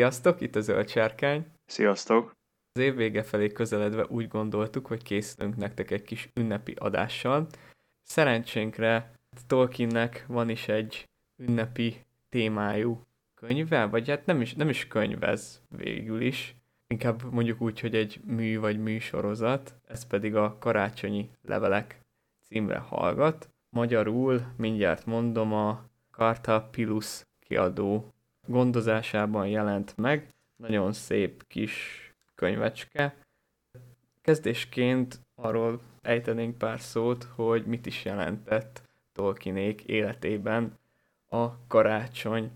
Sziasztok, itt a Zöldsárkány. Sziasztok. Az év vége felé közeledve úgy gondoltuk, hogy készítünk nektek egy kis ünnepi adással. Szerencsénkre Tolkiennek van is egy ünnepi témájú könyve, vagy hát nem is könyvez végül is. Inkább mondjuk úgy, hogy egy mű vagy műsorozat, ez pedig a Karácsonyi Levelek címre hallgat. Magyarul, mindjárt mondom, a Karta Pilusz kiadó gondozásában jelent meg. Nagyon szép kis könyvecske. Kezdésként arról ejtenénk pár szót, hogy mit is jelentett Tolkienék életében a karácsony.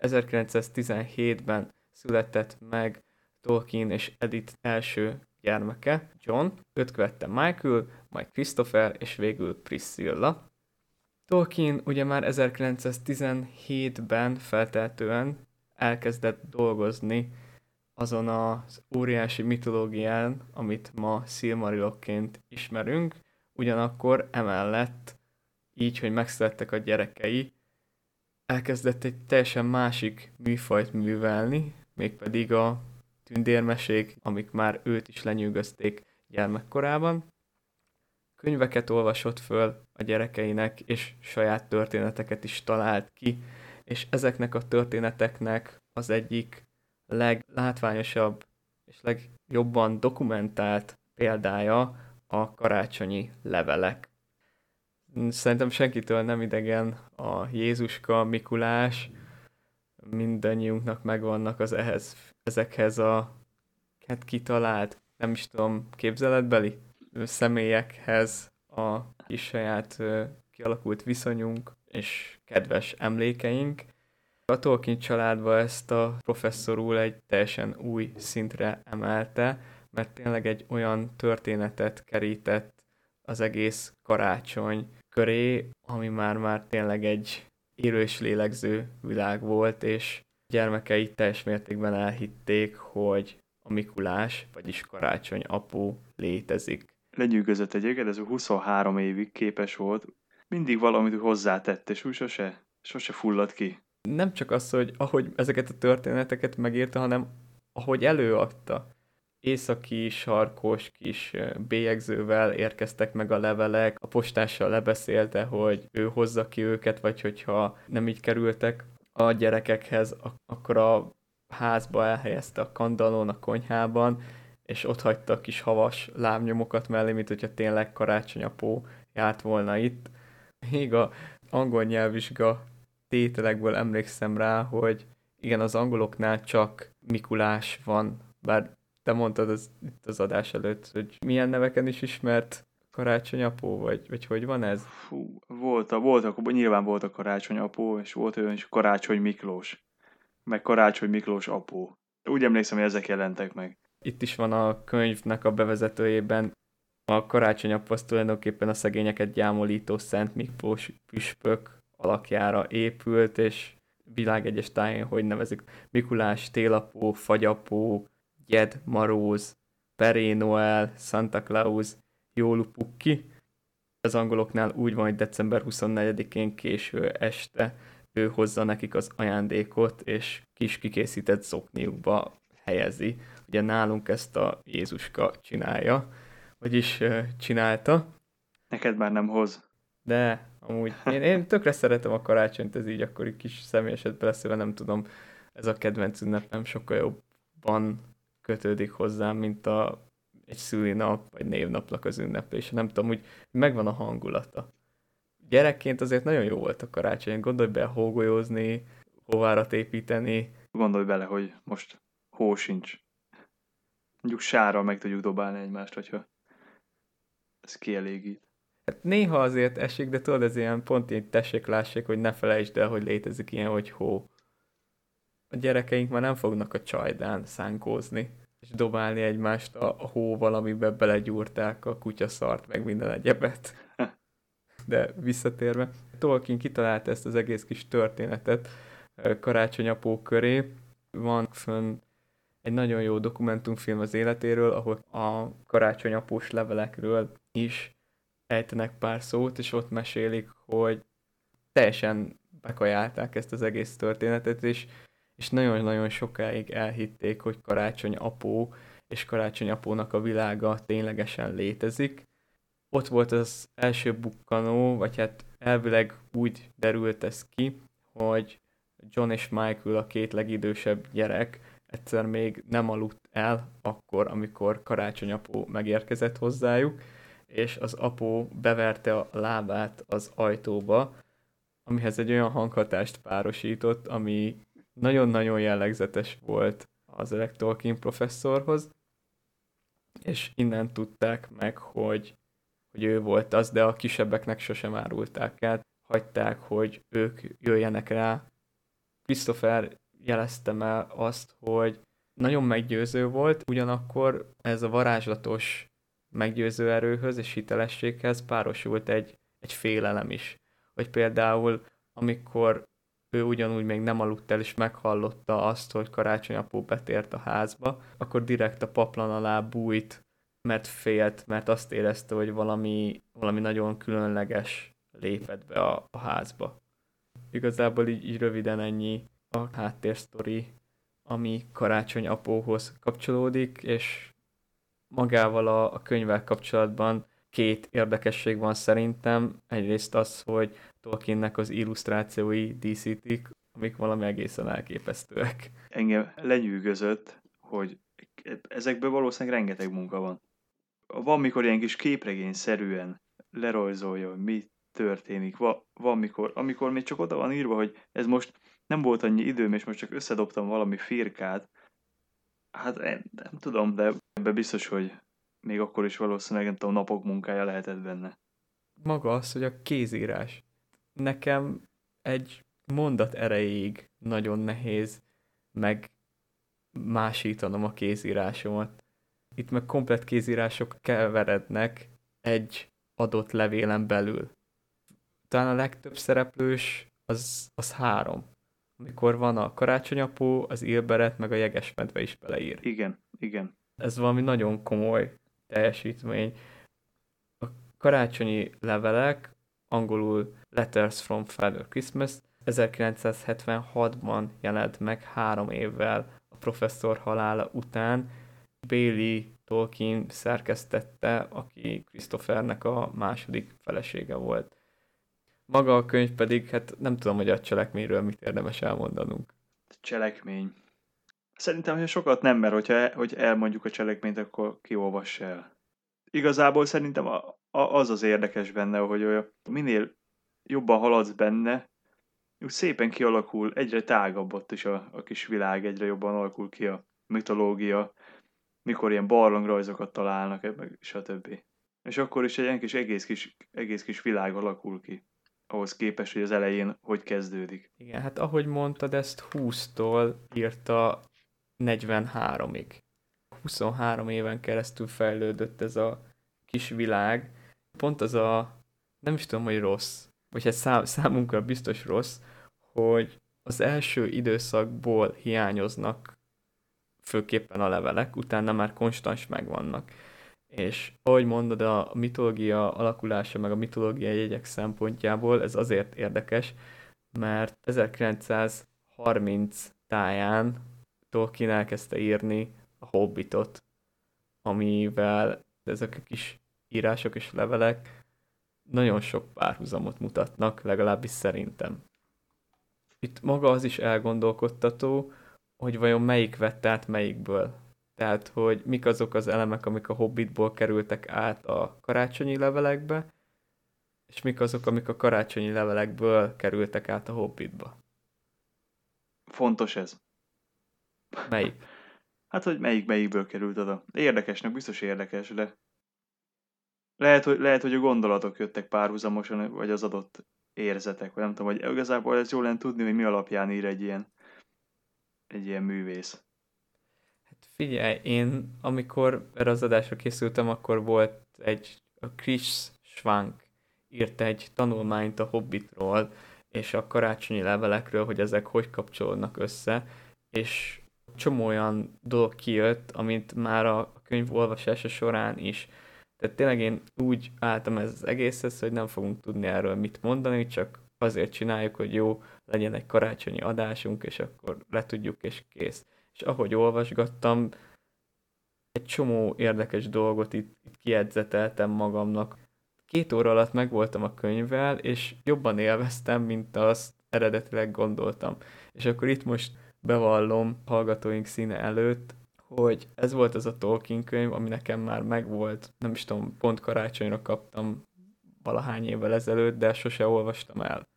1917-ben született meg Tolkien és Edith első gyermeke, John, őt követte Michael, majd Christopher és végül Priscilla. Tolkien ugye már 1917-ben feltehetően elkezdett dolgozni azon az óriási mitológián, amit ma Silmarilokként ismerünk, ugyanakkor emellett, így, hogy megszülettek a gyerekei, elkezdett egy teljesen másik műfajt művelni, mégpedig a tündérmesék, amik már őt is lenyűgözték gyermekkorában. Könyveket olvasott föl a gyerekeinek, és saját történeteket is talált ki, és ezeknek a történeteknek az egyik leglátványosabb és legjobban dokumentált példája a Karácsonyi Levelek. Szerintem senkitől nem idegen a Jézuska, Mikulás, mindannyiunknak megvannak az ezekhez a kitalált, nem is tudom, képzeletbeli személyekhez a kis saját kialakult viszonyunk és kedves emlékeink. A Tolkien családba ezt a professzor úr egy teljesen új szintre emelte, mert tényleg egy olyan történetet kerített az egész karácsony köré, ami már tényleg egy élő és lélegző világ volt, és gyermekei teljes mértékben elhitték, hogy a Mikulás, vagyis Karácsony Apó létezik. Lenyűgözött egy eged, ez 23 évig képes volt, mindig valamit hozzátett, és úgy sose fulladt ki. Nem csak az, hogy ahogy ezeket a történeteket megírta, hanem ahogy előadta. Északi sarkos kis bélyegzővel érkeztek meg a levelek, a postással lebeszélte, hogy ő hozza ki őket, vagy hogyha nem így kerültek a gyerekekhez, akkor a házba elhelyezte a kandallón, a konyhában, és ott hagyta a kis havas lábnyomokat mellé, mint hogyha tényleg karácsonyapó járt volna itt. Még a angol nyelvvizsga tételekből emlékszem rá, hogy igen, az angoloknál csak Mikulás van, bár te mondtad itt az adás előtt, hogy milyen neveken is ismert karácsonyapó, vagy hogy van ez? Fú, nyilván volt a karácsonyapó, és volt olyan is Karácsony Miklós, meg Karácsony Miklós apó. Úgy emlékszem, hogy ezek jelentek meg. Itt is van a könyvnek a bevezetőjében, a karácsonyapó az tulajdonképpen a szegényeket gyámolító Szent Miklós püspök alakjára épült, és világ egyes táján, hogy nevezik, Mikulás, Télapó, Fagyapó, Gyed, Maróz, Peré Noel, Santa Claus, Jólupukki. Az angoloknál úgy van, hogy december 24-én késő este ő hozza nekik az ajándékot, és kis kikészített zokniukba helyezi. Ugye nálunk ezt a Jézuska csinálta. Neked már nem hoz. De amúgy én tökre szeretem a karácsonyt, ez így akkor egy kis személyesetbe leszével, nem tudom, ez a kedvenc ünnepem sokkal jobban kötődik hozzám, mint egy szülinap vagy névnapnak az ünneplése. Nem tudom, úgy megvan a hangulata. Gyerekként azért nagyon jó volt a karácsony, gondolj be hógolyózni, hóvárat építeni. Gondolj bele, hogy most hó sincs. Mondjuk sárral meg tudjuk dobálni egymást, hogyha ez kielégít. Hát néha azért esik, de tudod, ez ilyen pont így tessék-lássék, hogy ne felejtsd el, hogy létezik ilyen, hogy hó. A gyerekeink már nem fognak a csajdán szánkózni, és dobálni egymást a hóval, amiben belegyúrták a kutyaszart, meg minden egyebet. De visszatérve, Tolkien kitalált ezt az egész kis történetet karácsonyapó köré. Van fönn egy nagyon jó dokumentumfilm az életéről, ahol a karácsonyapós levelekről is ejtenek pár szót, és ott mesélik, hogy teljesen bekajálták ezt az egész történetet, és és nagyon-nagyon sokáig elhitték, hogy Karácsony Apó és Karácsony Apónak a világa ténylegesen létezik. Ott volt az első bukkanó, vagy hát elvileg úgy derült ez ki, hogy John és Michael, a két legidősebb gyerek, egyszer még nem aludt el akkor, amikor Karácsony Apó megérkezett hozzájuk, és az apó beverte a lábát az ajtóba, amihez egy olyan hanghatást párosított, ami nagyon-nagyon jellegzetes volt az öreg Tolkien professzorhoz, és innen tudták meg, hogy ő volt az, de a kisebbeknek sosem árulták el, hagyták, hogy ők jöjjenek rá. Christopher jeleztem el azt, hogy nagyon meggyőző volt, ugyanakkor ez a varázslatos meggyőző erőhöz és hitelességhez párosult egy félelem is. Hogy például, amikor ő ugyanúgy még nem aludt el, és meghallotta azt, hogy Karácsony Apó betért a házba, akkor direkt a paplan alá bújt, mert félt, mert azt érezte, hogy valami nagyon különleges lépett be a házba. Igazából így röviden ennyi a háttérsztori, ami Karácsony Apóhoz kapcsolódik, és magával a könyvvel kapcsolatban két érdekesség van szerintem. Egyrészt az, hogy Tolkiennek az illusztrációi díszítik, amik valami egészen elképesztőek. Engem lenyűgözött, hogy ezekből valószínűleg rengeteg munka van. Van, mikor ilyen kis képregényszerűen lerajzolja, hogy mi történik. Van, amikor még csak oda van írva, hogy ez most nem volt annyi időm, és most csak összedobtam valami firkát. Hát nem tudom, de ebben biztos, hogy még akkor is valószínűleg nem tudom, napok munkája lehetett benne. Maga az, hogy a kézírás. Nekem egy mondat erejéig nagyon nehéz megmásítanom a kézírásomat. Itt meg komplett kézírások keverednek egy adott levélen belül. Talán a legtöbb szereplős az három. Amikor van a Karácsony Apó, az Elbereth, meg a Jegesmedve is beleír. Igen, igen. Ez valami nagyon komoly teljesítmény. A karácsonyi levelek, angolul Letters from Father Christmas, 1976-ban jelent meg 3 évvel a professzor halála után. Bailey Tolkien szerkesztette, aki Christophernek a második felesége volt. Maga a könyv pedig, hát nem tudom, hogy a cselekményről mit érdemes elmondanunk. Cselekmény. Szerintem, hogy sokat nem, mert hogyha elmondjuk a cselekményt, akkor kiolvass el. Igazából szerintem az érdekes benne, hogy olyan, minél jobban haladsz benne, úgy szépen kialakul, egyre tágabb ott is a kis világ, egyre jobban alakul ki a mitológia, mikor ilyen barlangrajzokat találnak, stb. És akkor is egy ilyen kis egész kis világ alakul ki, ahhoz képest, hogy az elején hogy kezdődik. Igen, hát ahogy mondtad, ezt 20-tól írta 43-ig. 23 éven keresztül fejlődött ez a kis világ. Pont az a, nem is tudom, hogy rossz, vagy hát számunkra biztos rossz, hogy az első időszakból hiányoznak főképpen a levelek, utána már konstans megvannak. És ahogy mondod, a mitológia alakulása, meg a mitológia jegyek szempontjából ez azért érdekes, mert 1930 táján Tolkien elkezdte írni a Hobbitot, amivel ezek a kis írások és levelek nagyon sok párhuzamot mutatnak, legalábbis szerintem. Itt maga az is elgondolkodtató, hogy vajon melyik vett át melyikből. Tehát, hogy mik azok az elemek, amik a Hobbitból kerültek át a karácsonyi levelekbe, és mik azok, amik a karácsonyi levelekből kerültek át a Hobbitba. Fontos ez. Melyik? Hát, hogy melyikből került oda. Érdekesnek, biztos érdekes, de lehet, hogy a gondolatok jöttek párhuzamosan, vagy az adott érzetek, vagy nem tudom, hogy igazából ez jól lenne tudni, hogy mi alapján ír egy ilyen művész. Hát figyelj, én amikor erre az adásra készültem, akkor volt a Chris Schwank írt egy tanulmányt a Hobbitról, és a karácsonyi levelekről, hogy ezek hogy kapcsolódnak össze, és csomó olyan dolog kijött, amit már a könyv olvasása során is. Tehát tényleg én úgy álltam ez az egészhez, hogy nem fogunk tudni erről mit mondani, csak azért csináljuk, hogy jó, legyen egy karácsonyi adásunk, és akkor letudjuk, és kész. És ahogy olvasgattam, egy csomó érdekes dolgot itt kiedzeteltem magamnak. 2 óra alatt megvoltam a könyvvel, és jobban élveztem, mint azt eredetileg gondoltam. És akkor itt most bevallom hallgatóink színe előtt, hogy ez volt az a Tolkien könyv, ami nekem már megvolt, nem is tudom, pont karácsonyra kaptam valahány évvel ezelőtt, de sose olvastam el.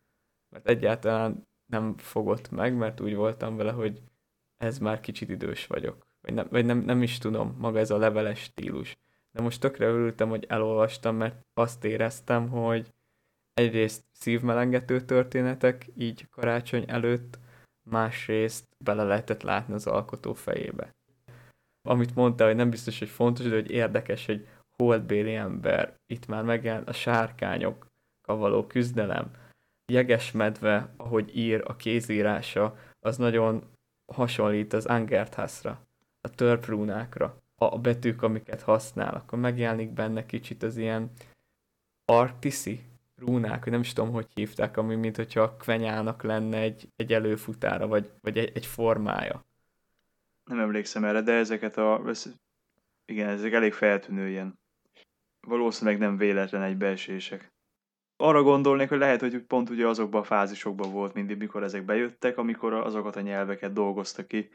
Mert egyáltalán nem fogott meg, mert úgy voltam vele, hogy ez már kicsit idős vagyok. Vagy nem is tudom, maga ez a leveles stílus. De most tökre örültem, hogy elolvastam, mert azt éreztem, hogy egyrészt szívmelengető történetek így karácsony előtt, másrészt bele lehetett látni az alkotó fejébe. Amit mondta, hogy nem biztos, hogy fontos, de hogy érdekes, hogy holdbéli ember, itt már megjelent a sárkányokkal való küzdelem, Jegesmedve, ahogy ír a kézírása, az nagyon hasonlít az Angerthászra, a törprúnákra, a betűk, amiket használ, akkor megjelenik benne kicsit az ilyen artiszi rúnák, nem is tudom, hogy hívták, ami mint hogyha a kvenyának lenne egy előfutára, vagy egy formája. Nem emlékszem erre, de ezek elég feltűnő ilyen. Valószínűleg nem véletlen egybeesések. Arra gondolnék, hogy lehet, hogy pont ugye azokban a fázisokban volt mindig, mikor ezek bejöttek, amikor azokat a nyelveket dolgozta ki,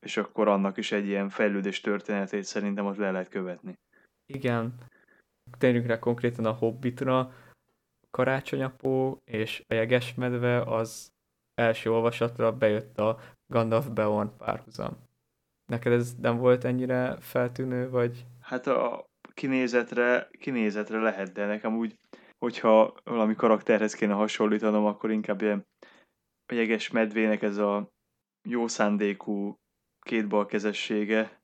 és akkor annak is egy ilyen fejlődés történetét szerintem ott le lehet követni. Igen. Térjünk rá konkrétan a Hobbitra. Karácsony Apó és a Jegesmedve az első olvasatra bejött a Gandalf-Beorn párhuzam. Neked ez nem volt ennyire feltűnő, vagy? Hát a kinézetre lehet, de nekem úgy, hogyha valami karakterhez kéne hasonlítanom, akkor inkább ilyen a Jegesmedvének ez a jó szándékú kétbalkezessége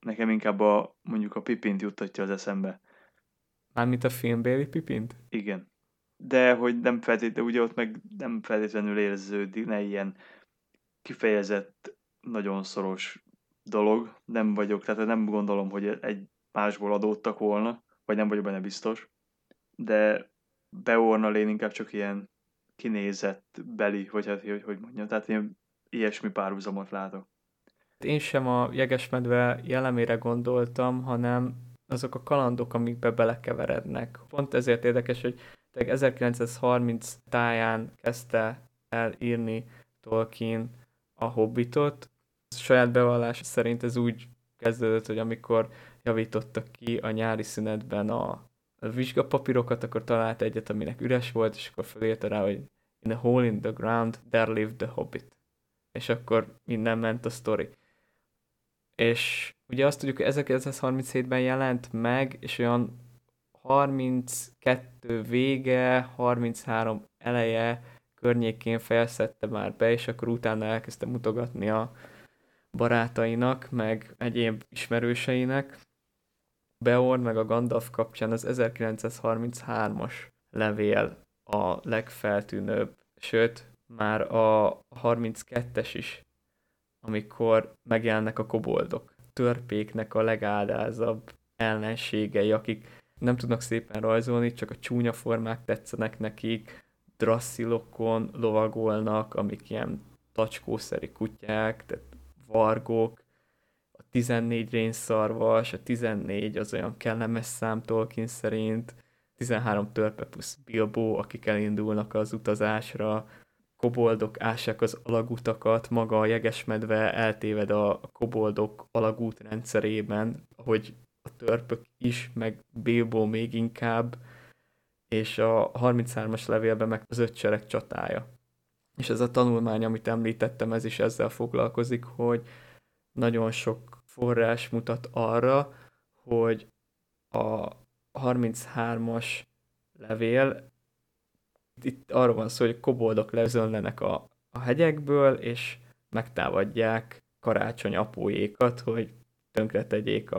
nekem inkább mondjuk a Pipint juttatja az eszembe. Mármint a filmbéli Pipint? Igen. De hogy nem feltétlenül, ugye ott meg nem feltétlenül érződne ilyen kifejezett, nagyon szoros dolog. Nem vagyok, tehát nem gondolom, hogy egy másból adódtak volna, vagy nem vagyok benne biztos. De Beornnal én inkább csak ilyen kinézetbeli, vagy hát, hogy mondjam, tehát ilyen ilyesmi párhuzamot látok. Én sem a Jegesmedve jellemére gondoltam, hanem azok a kalandok, amikbe belekeverednek. Pont ezért érdekes, hogy 1930 táján kezdte el írni Tolkien a Hobbitot. A saját bevallás szerint ez úgy kezdődött, hogy amikor javítottak ki a nyári szünetben a vizsgapapírokat, akkor talált egyet, aminek üres volt, és akkor felírta rá, hogy in a hole in the ground, there lived the Hobbit. És akkor minden ment a sztori. És ugye azt tudjuk, hogy 1937-ben jelent meg, és olyan 32 vége, 33 eleje környékén fejezette már be, és akkor utána elkezdte mutogatni a barátainak, meg egyéb ismerőseinek. Beorn meg a Gandalf kapcsán az 1933-as levél a legfeltűnőbb, sőt, már a 32-es is, amikor megjelennek a koboldok. Törpéknek a legáldázabb ellenségei, akik nem tudnak szépen rajzolni, csak a csúnya formák tetszenek nekik, drasszilokon lovagolnak, amik ilyen tacskószerű kutyák, tehát vargok, a 14 rénszarvas, a 14 az olyan kellemes szám Tolkien szerint, 13 törpe plusz Bilbo, akik elindulnak az utazásra, koboldok ássák az alagutakat, maga a Jegesmedve eltéved a koboldok alagút rendszerében, ahogy a törpök is, meg Bilbo még inkább, és a 33-as levélben meg az 5 sereg csatája. És ez a tanulmány, amit említettem, ez is ezzel foglalkozik, hogy nagyon sok forrás mutat arra, hogy a 33-as levél, itt arról van szó, hogy koboldok lezönlenek a hegyekből, és megtámadják Karácsony Apóékat, hogy tönkretegyék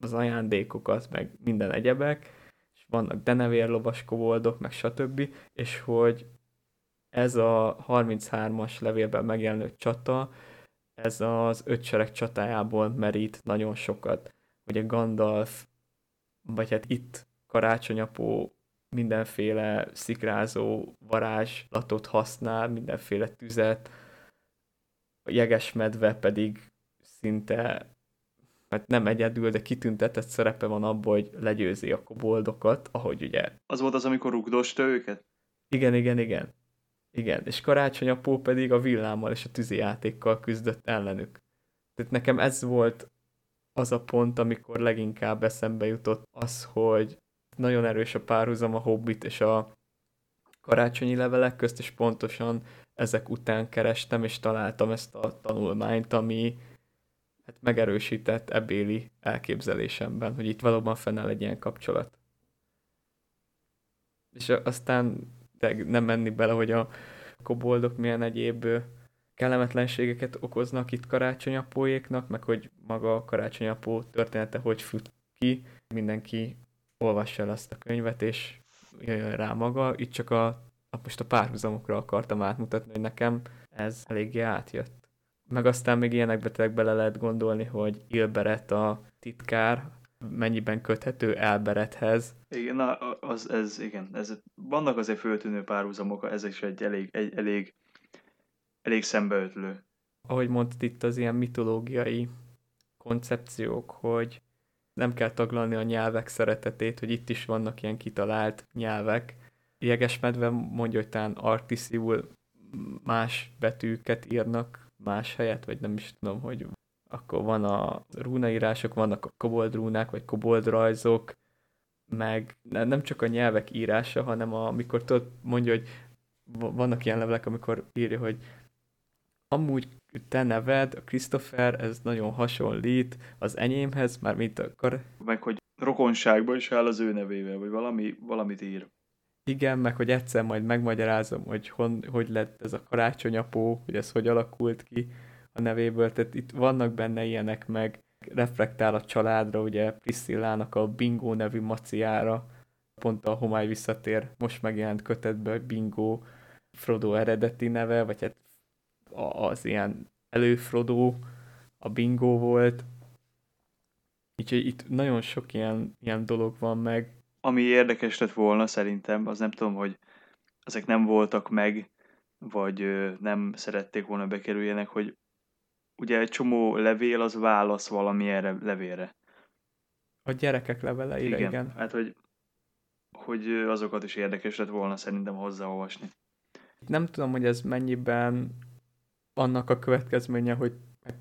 az ajándékokat, meg minden egyebek, és vannak denevérlovas koboldok, meg stb. És hogy ez a 33-as levélben megjelenő csata, ez az 5 sereg csatájából merít nagyon sokat. Ugye Gandalf, vagy hát itt Karácsony Apó mindenféle szikrázó varázslatot használ, mindenféle tüzet. A Jegesmedve pedig szinte, mert nem egyedül, de kitüntetett szerepe van abban, hogy legyőzi a koboldokat, ahogy ugye... Az volt az, amikor rugdosta őket? Igen. Igen, és Karácsony Apó pedig a villámmal és a tűzijátékkal küzdött ellenük. Tehát nekem ez volt az a pont, amikor leginkább eszembe jutott az, hogy nagyon erős a párhuzam a Hobbit és a karácsonyi levelek közt, és pontosan ezek után kerestem, és találtam ezt a tanulmányt, ami hát megerősített ebéli elképzelésemben, hogy itt valóban fennáll egy ilyen kapcsolat. És aztán nem menni bele, hogy a koboldok milyen egyéb kellemetlenségeket okoznak itt Karácsony Apóéknak, meg hogy maga a Karácsony Apó története hogy fut ki. Mindenki olvassa el azt a könyvet, és jöjjön rá maga. Itt csak most a párhuzamokra akartam átmutatni, hogy nekem ez eléggé átjött. Meg aztán még ilyenekbe tényleg bele lehet gondolni, hogy Elbereth a titkár mennyiben köthető Elberethhez. Igen, vannak azért föltűnő párhuzamok, ez is egy elég szembeötlő. Ahogy mondtad, itt az ilyen mitológiai koncepciók, hogy nem kell taglalni a nyelvek szeretetét, hogy itt is vannak ilyen kitalált nyelvek. Jegesmedve mondja, hogy talán artisziul más betűket írnak más helyet, vagy nem is tudom, hogy akkor van a rúnaírások, vannak a koboldrúnák, vagy koboldrajzok, meg nem csak a nyelvek írása, hanem amikor mondja, hogy vannak ilyen levelek, amikor írja, hogy amúgy te neved, a Christopher, ez nagyon hasonlít az enyémhez, már mint akar. Meg hogy rokonságban is áll az ő nevével, vagy valamit ír. Igen, meg hogy egyszer majd megmagyarázom, hogy hogy lett ez a Karácsony Apó, hogy ez hogy alakult ki a nevéből, tehát itt vannak benne ilyenek, meg reflektál a családra, ugye Priscillának a Bingo nevű maciára, pont a Homály visszatér most megjelent kötetbe, Bingo Frodo eredeti neve, vagy hát az ilyen előfrodó, a Bingo volt. Úgyhogy itt nagyon sok ilyen dolog van meg. Ami érdekes lett volna szerintem, az nem tudom, hogy ezek nem voltak meg, vagy nem szerették volna bekerüljenek, hogy ugye egy csomó levél az válasz valamilyen levélre. A gyerekek leveleire, igen. Hát, hogy azokat is érdekes lett volna szerintem hozzáolvasni. Nem tudom, hogy ez mennyiben annak a következménye, hogy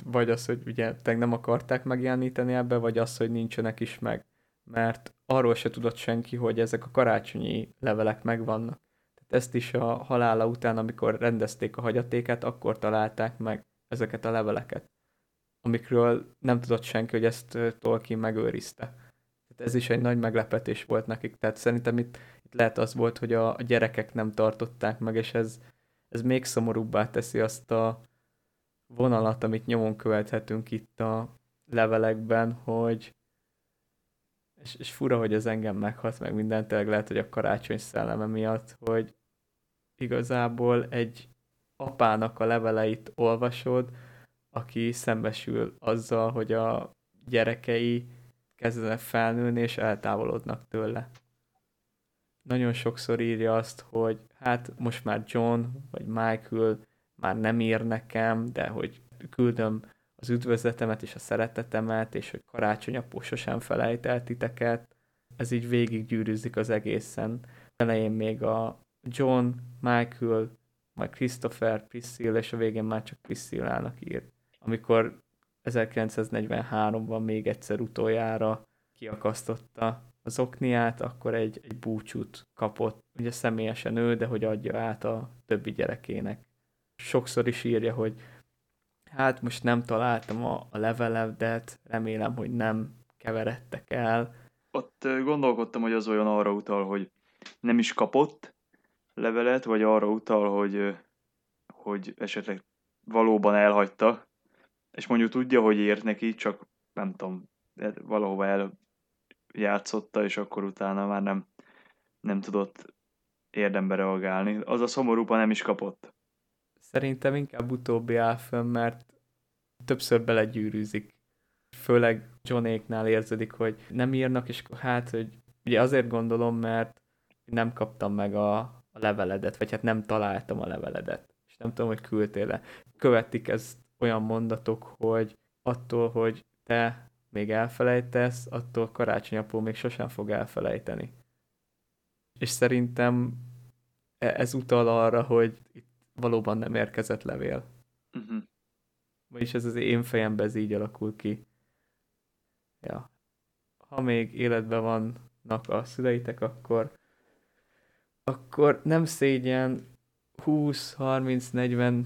vagy az, hogy ugye nem akarták megjeleníteni ebbe, vagy az, hogy nincsenek is meg. Mert arról se tudott senki, hogy ezek a karácsonyi levelek megvannak. Tehát ezt is a halála után, amikor rendezték a hagyatékát, akkor találták meg ezeket a leveleket, amikről nem tudott senki, hogy ezt Tolkien megőrizte. Tehát ez is egy nagy meglepetés volt nekik. Tehát szerintem itt lehet az volt, hogy a gyerekek nem tartották meg, és ez még szomorúbbá teszi azt a vonalat, amit nyomon követhetünk itt a levelekben, hogy és fura, hogy ez engem meghat, meg minden, tényleg lehet, hogy a karácsony szelleme miatt, hogy igazából egy apának a leveleit olvasod, aki szembesül azzal, hogy a gyerekei kezdenek felnőni és eltávolodnak tőle. Nagyon sokszor írja azt, hogy hát most már John vagy Michael már nem ír nekem, de hogy küldöm az üdvözletemet és a szeretetemet, és hogy Karácsony Apó sosem felejt el titeket. Ez így végiggyűrűzik az egészen. Elején még a John, Michael, majd Christopher, Priscilla, és a végén már csak Priscillának ír. Amikor 1943-ban még egyszer utoljára kiakasztotta az okniát, akkor egy búcsút kapott. Ugye személyesen ő, de hogy adja át a többi gyerekének. Sokszor is írja, hogy hát most nem találtam a leveledet, remélem, hogy nem keveredtek el. Ott gondolkodtam, hogy az olyan arra utal, hogy nem is kapott levelet, vagy arra utal, hogy esetleg valóban elhagyta, és mondjuk tudja, hogy írt neki, csak nem tudom, valahova eljátszotta, és akkor utána már nem tudott érdembe reagálni. Az a szomorúban nem is kapott. Szerintem inkább utóbbi áll fönn, mert többször belegyűrűzik. Főleg Johnéknál érződik, hogy nem írnak, és hát, hogy ugye azért gondolom, mert nem kaptam meg a leveledet, vagy hát nem találtam a leveledet. És nem tudom, hogy küldtél-e. Követik ezt olyan mondatok, hogy attól, hogy te még elfelejtesz, attól Karácsony Apó még sosem fog elfelejteni. És szerintem ez utal arra, hogy itt valóban nem érkezett levél. Uh-huh. Vagyis ez az én fejemben ez így alakul ki. Ja. Ha még életben vannak a szüleitek, akkor nem szégyen 20-30-40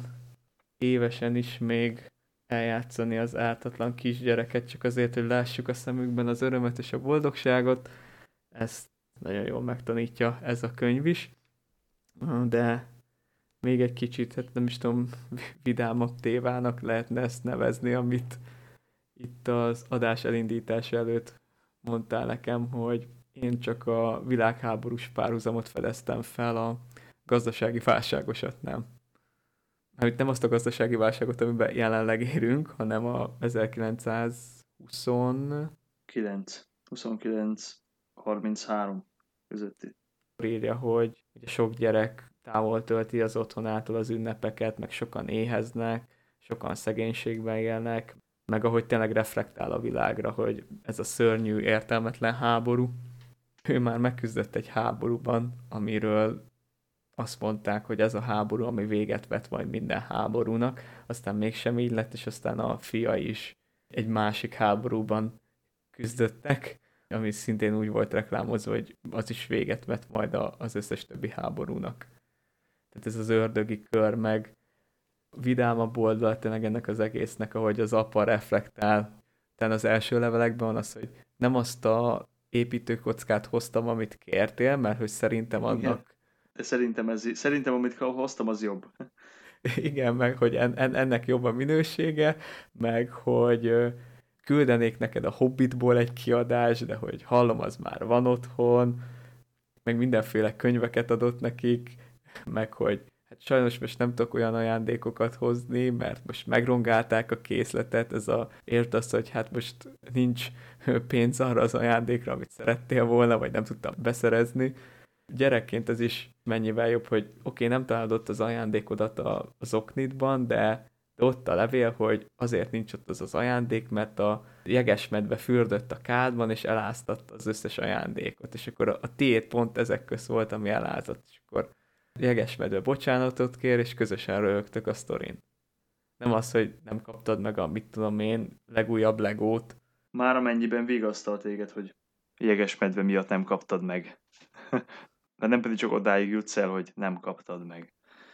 évesen is még eljátszani az ártatlan kisgyereket, csak azért, hogy lássuk a szemükben az örömet és a boldogságot. Ezt nagyon jól megtanítja ez a könyv is. De még egy kicsit, hát nem is tudom, vidámabb tévának lehetne ezt nevezni, amit itt az adás elindítása előtt mondtál nekem, hogy én csak a világháborús párhuzamot fedeztem fel, a gazdasági válságosat nem. Amit nem azt a gazdasági válságot, amiben jelenleg érünk, hanem a 1929-33 közötti. Írja, hogy ugye sok gyerek távol tölti az otthonától az ünnepeket, meg sokan éheznek, sokan szegénységben élnek, meg ahogy tényleg reflektál a világra, hogy ez a szörnyű, értelmetlen háború. Ő már megküzdött egy háborúban, amiről azt mondták, hogy ez a háború, ami véget vet majd minden háborúnak, aztán mégsem így lett, és aztán a fia is egy másik háborúban küzdöttek, ami szintén úgy volt reklámozva, hogy az is véget vet majd az összes többi háborúnak. Tehát ez az ördögi kör, meg vidámabb oldal tényleg ennek az egésznek, ahogy az apa reflektál. Tehát az első levelekben van az, hogy nem azt a építőkockát hoztam, amit kértél, mert hogy szerintem annak... Igen. De szerintem amit hoztam, az jobb. Igen, meg hogy ennek jobb a minősége, meg hogy küldenék neked a Hobbitból egy kiadást, de hogy hallom, az már van otthon, meg mindenféle könyveket adott nekik, meg hogy hát sajnos most nem tudok olyan ajándékokat hozni, mert most megrongálták a készletet, ez a ért az, hogy hát most nincs pénz arra az ajándékra, amit szerettél volna, vagy nem tudtam beszerezni. Gyerekként ez is mennyivel jobb, hogy oké, nem találod ott az ajándékodat az oknitban, de ott a levél, hogy azért nincs ott az ajándék, mert a jegesmedve fürdött a kádban, és eláztatta az összes ajándékot, és akkor a tiéd pont ezek köz volt, ami elázott, és akkor jegesmedve bocsánatot kér, és közösen röhögtök a sztorin. Nem az, hogy nem kaptad meg a, mit tudom én, legújabb legót. Már amennyiben vigasztal téged, hogy jegesmedve miatt nem kaptad meg. De nem pedig csak odáig jutsz el, hogy nem kaptad meg.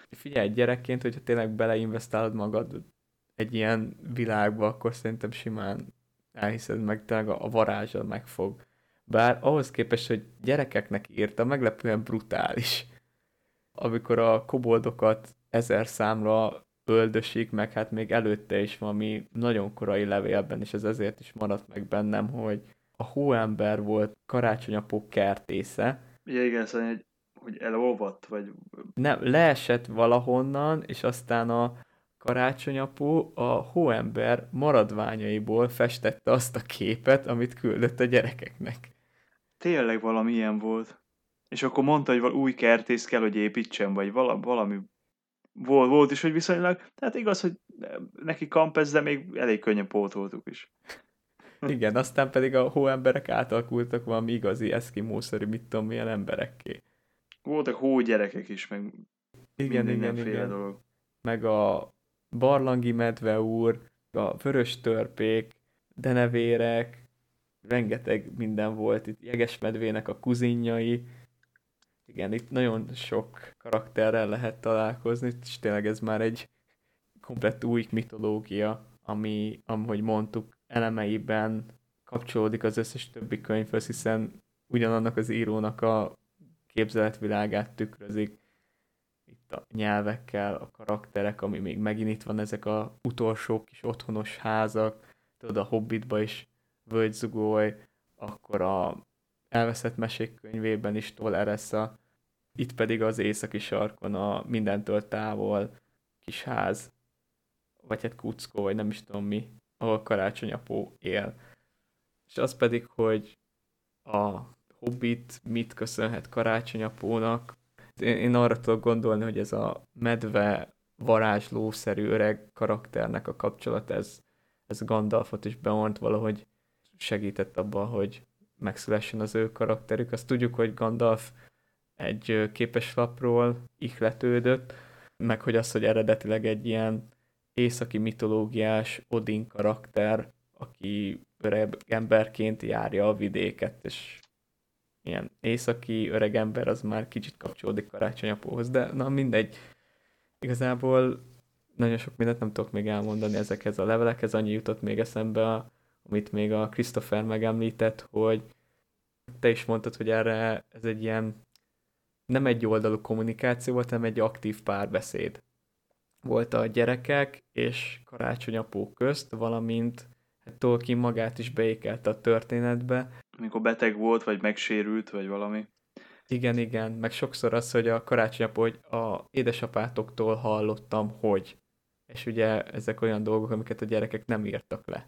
Figyelj, gyerekként, hogyha tényleg beleinvestálod magad egy ilyen világba, akkor szerintem simán elhiszed meg, tényleg a varázsa megfog. Bár ahhoz képest, hogy gyerekeknek írta, meglepően brutális. Amikor a koboldokat 1000 számra öldösik, meg hát még előtte is van, ami nagyon korai levélben, és ez ezért is maradt meg bennem, hogy a hóember volt Karácsony Apó kertésze. Ja, igen, szóval, hogy elolvadt, vagy... Nem, leesett valahonnan, és aztán a Karácsony Apó a hóember maradványaiból festette azt a képet, amit küldött a gyerekeknek. Tényleg valami ilyen volt. És akkor mondta, hogy új kertész kell, hogy építsen, vagy valami volt is, hogy viszonylag... Tehát igaz, hogy neki kampesz, de még elég könnyen pótoltuk is. Igen, aztán pedig a hóemberek átalakultak valami igazi eszkimószerű, mit tudom, milyen emberekké. Voltak hógyerekek is, meg igen. Dolog. Meg a barlangi medve úr, a vörös törpék, denevérek, rengeteg minden volt. Itt jegesmedvének a kuzinjai. Igen, itt nagyon sok karakterrel lehet találkozni, és tényleg ez már egy komplett új mitológia, ami, ahogy mondtuk, elemeiben kapcsolódik az összes többi könyvhöz, hiszen ugyanannak az írónak a képzeletvilágát tükrözik. Itt a nyelvekkel, a karakterek, ami még megint itt van, ezek az utolsó kis otthonos házak, tudod, a Hobbitba is Völgyzugoly, akkor a Elveszett mesék könyvében is Tol Eressea, itt pedig az északi sarkon a mindentől távol kis ház, vagy hát kuckó, vagy nem is tudom mi, ahol Karácsony Apó él. És az pedig, hogy a Hobbit mit köszönhet Karácsony apónak. Én arra tudok gondolni, hogy ez a medve varázslószerű öreg karakternek a kapcsolat, ez Gandalfot és Beornt valahogy segített abban, hogy megszülessen az ő karakterük. Azt tudjuk, hogy Gandalf egy képeslapról ihletődött, meg hogy az, hogy eredetileg egy ilyen északi mitológiás Odin karakter, aki öreg emberként járja a vidéket, és ilyen északi öreg ember az már kicsit kapcsolódik Karácsony apóhoz, de na mindegy. Igazából nagyon sok mindent nem tudok még elmondani ezekhez a levelekhez, annyi jutott még eszembe, amit még a Christopher megemlített, hogy te is mondtad, hogy erre ez egy ilyen nem egy oldalú kommunikáció volt, hanem egy aktív párbeszéd. Volt a gyerekek és Karácsony apó közt, valamint Tolkien magát is beékelte a történetbe. Amikor beteg volt, vagy megsérült, vagy valami. Igen, meg sokszor az, hogy a Karácsony apó, hogy a édesapátoktól hallottam, hogy. És ugye ezek olyan dolgok, amiket a gyerekek nem írtak le.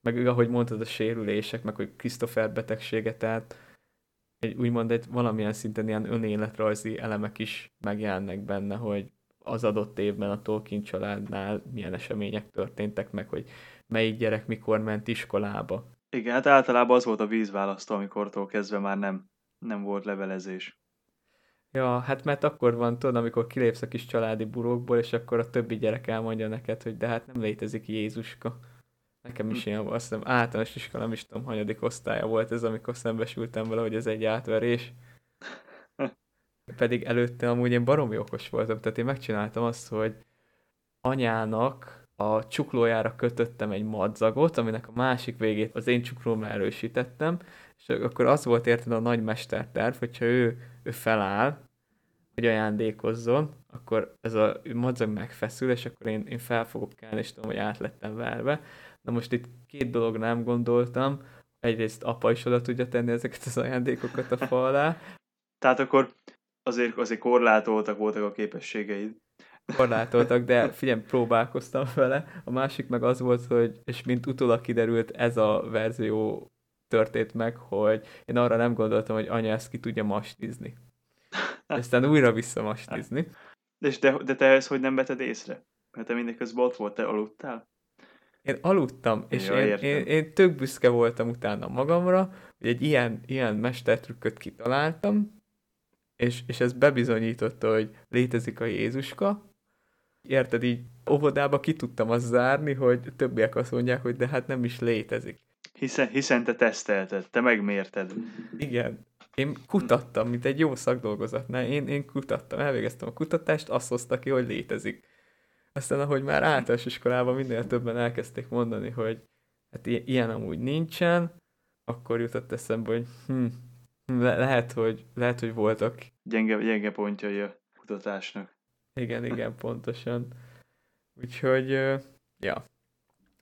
Meg ahogy mondtad, a sérülések, meg hogy Christopher betegsége, tehát úgymond valamilyen szinten ilyen önéletrajzi elemek is megjelennek benne, hogy az adott évben a Tolkien családnál milyen események történtek meg, hogy melyik gyerek mikor ment iskolába. Igen, hát általában az volt a vízválasztó, amikortól kezdve már nem volt levelezés. Ja, hát mert akkor van, tudod, amikor kilépsz a kis családi burokból, és akkor a többi gyerek elmondja neked, hogy de hát nem létezik Jézuska. Nekem is ilyen, azt hiszem, általános iskola, nem is tudom, hanyadik osztálya volt ez, amikor szembesültem vele, hogy ez egy átverés. Pedig előtte amúgy én baromi okos voltam, tehát én megcsináltam azt, hogy anyának a csuklójára kötöttem egy madzagot, aminek a másik végét az én csuklómra erősítettem, és akkor az volt érted a nagymesterterv, hogyha ő feláll, hogy ajándékozzon, akkor ez a madzag megfeszül, és akkor én fel fogok kelni, és tudom, hogy át lettem verve. Na most itt két dolog nem gondoltam, egyrészt apa is oda tudja tenni ezeket az ajándékokat a fa alá. Tehát akkor azért korlátoltak voltak a képességeid. Korlátoltak, de figyelj, próbálkoztam vele. A másik meg az volt, hogy, és mint utólag kiderült, ez a verzió történt meg, hogy én arra nem gondoltam, hogy anya ezt ki tudja mastizni. Aztán újra visszamastizni. De te ezt hogy nem vetted észre? Mert te mindeközben ott volt, te aludtál? Én aludtam, és ja, én tök büszke voltam utána magamra, hogy egy ilyen mestertrükköt kitaláltam, és ez bebizonyította, hogy létezik a Jézuska. Érted, így óvodába ki tudtam azt zárni, hogy többiek azt mondják, hogy de hát nem is létezik. Hiszen te tesztelted, te megmérted. Igen. Én kutattam, mint egy jó szakdolgozatnál. Én kutattam, elvégeztem a kutatást, azt hozta ki, hogy létezik. Aztán, ahogy már általános iskolában minél többen elkezdték mondani, hogy hát ilyen amúgy nincsen, akkor jutott eszembe, hogy lehet, hogy voltak. Gyenge pontjai a kutatásnak. Igen, pontosan. Úgyhogy, ja.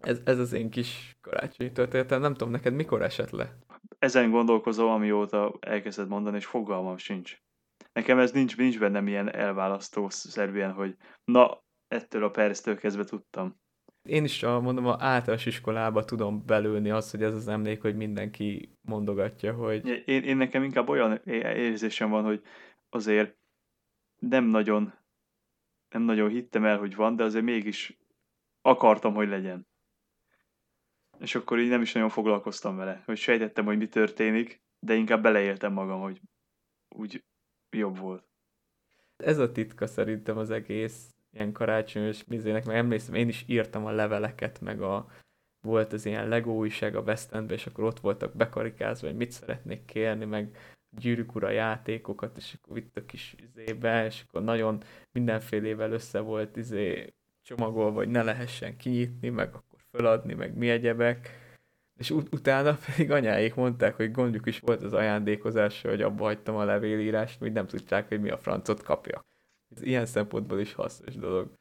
Ez az én kis karácsonyi történetem. Nem tudom, neked mikor esett le? Ezen gondolkozom, amióta elkezded mondani, és fogalmam sincs. Nekem ez nincs bennem ilyen elválasztó szerűen, hogy na, ettől a perctől kezdve tudtam. Én is mondom, az általános iskolába tudom belőni azt, hogy ez az emlék, hogy mindenki mondogatja, hogy... Én nekem inkább olyan érzésem van, hogy azért nem nagyon hittem el, hogy van, de azért mégis akartam, hogy legyen. És akkor így nem is nagyon foglalkoztam vele, hogy sejtettem, hogy mi történik, de inkább beleéltem magam, hogy úgy jobb volt. Ez a titka szerintem az egész ilyen karácsonyos mizének, meg emlékszem, én is írtam a leveleket, meg volt az ilyen Lego újság a West Endbe, és akkor ott voltak bekarikázva, hogy mit szeretnék kérni, meg Gyűrűk ura játékokat, és akkor vitt a kis izébe, és akkor nagyon mindenfélével össze volt csomagolva, hogy ne lehessen kinyitni, meg akkor föladni, meg mi egyebek. És utána pedig anyáik mondták, hogy gondjuk is volt az ajándékozásra, hogy abba hagytam a levélírást, hogy nem tudták, hogy mi a francot kapja. Ez ilyen szempontból is hasznos dolog.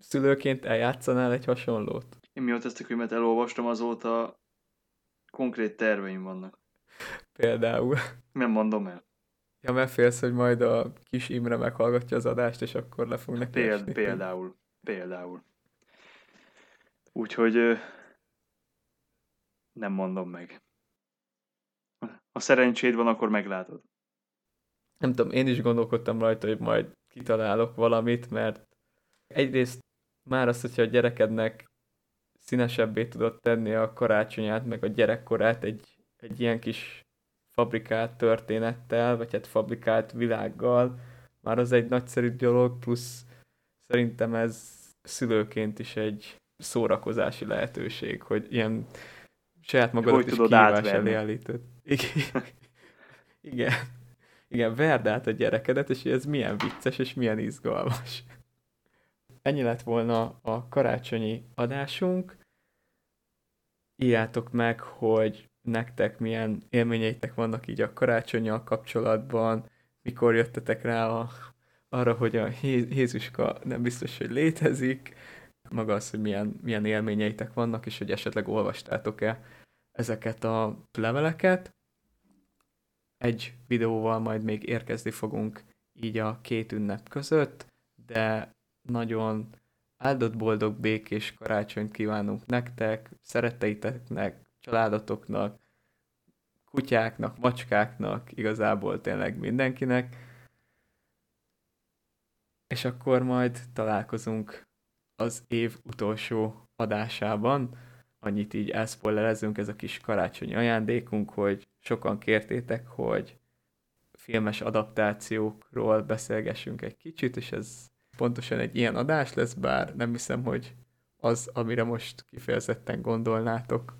Szülőként eljátszanál egy hasonlót? Én mióta ezt a könyvet elolvastam, azóta konkrét terveim vannak. Például? Nem mondom el. Ja, mert félsz, hogy majd a kis Imre meghallgatja az adást, és akkor le fog neki esni. Például. Úgyhogy nem mondom meg. ha szerencséd van, akkor meglátod. Nem tudom, én is gondolkodtam rajta, hogy majd kitalálok valamit, mert egyrészt már azt, hogyha a gyerekednek színesebbé tudod tenni a karácsonyát, meg a gyerekkorát egy ilyen kis fabrikált történettel, vagy hát fabrikált világgal, már az egy nagyszerű dolog, plusz szerintem ez szülőként is egy szórakozási lehetőség, hogy ilyen saját magadat is kihívás elé állítod. Igen. Igen, verd át a gyerekedet, és ez milyen vicces, és milyen izgalmas. Ennyi lett volna a karácsonyi adásunk. Írjátok meg, hogy nektek milyen élményeitek vannak így a karácsonnyal kapcsolatban, mikor jöttetek rá arra, hogy a Jézuska nem biztos, hogy létezik, maga az, hogy milyen élményeitek vannak, és hogy esetleg olvastátok-e ezeket a leveleket. Egy videóval majd még érkezni fogunk így a két ünnep között, de nagyon áldott, boldog, békés karácsonyt kívánunk nektek, szeretteiteknek, családotoknak, kutyáknak, macskáknak, igazából tényleg mindenkinek. És akkor majd találkozunk az év utolsó adásában. Annyit így elszpoilerezünk, ez a kis karácsonyi ajándékunk, hogy sokan kértétek, hogy filmes adaptációkról beszélgessünk egy kicsit, és ez pontosan egy ilyen adás lesz, bár nem hiszem, hogy az, amire most kifejezetten gondolnátok.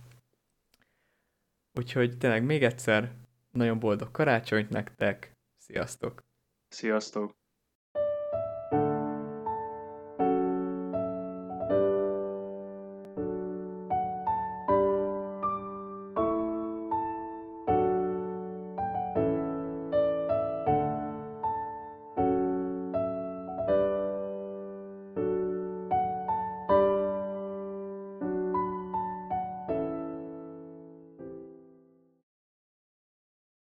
Úgyhogy tényleg még egyszer nagyon boldog karácsonyt nektek, sziasztok! Sziasztok!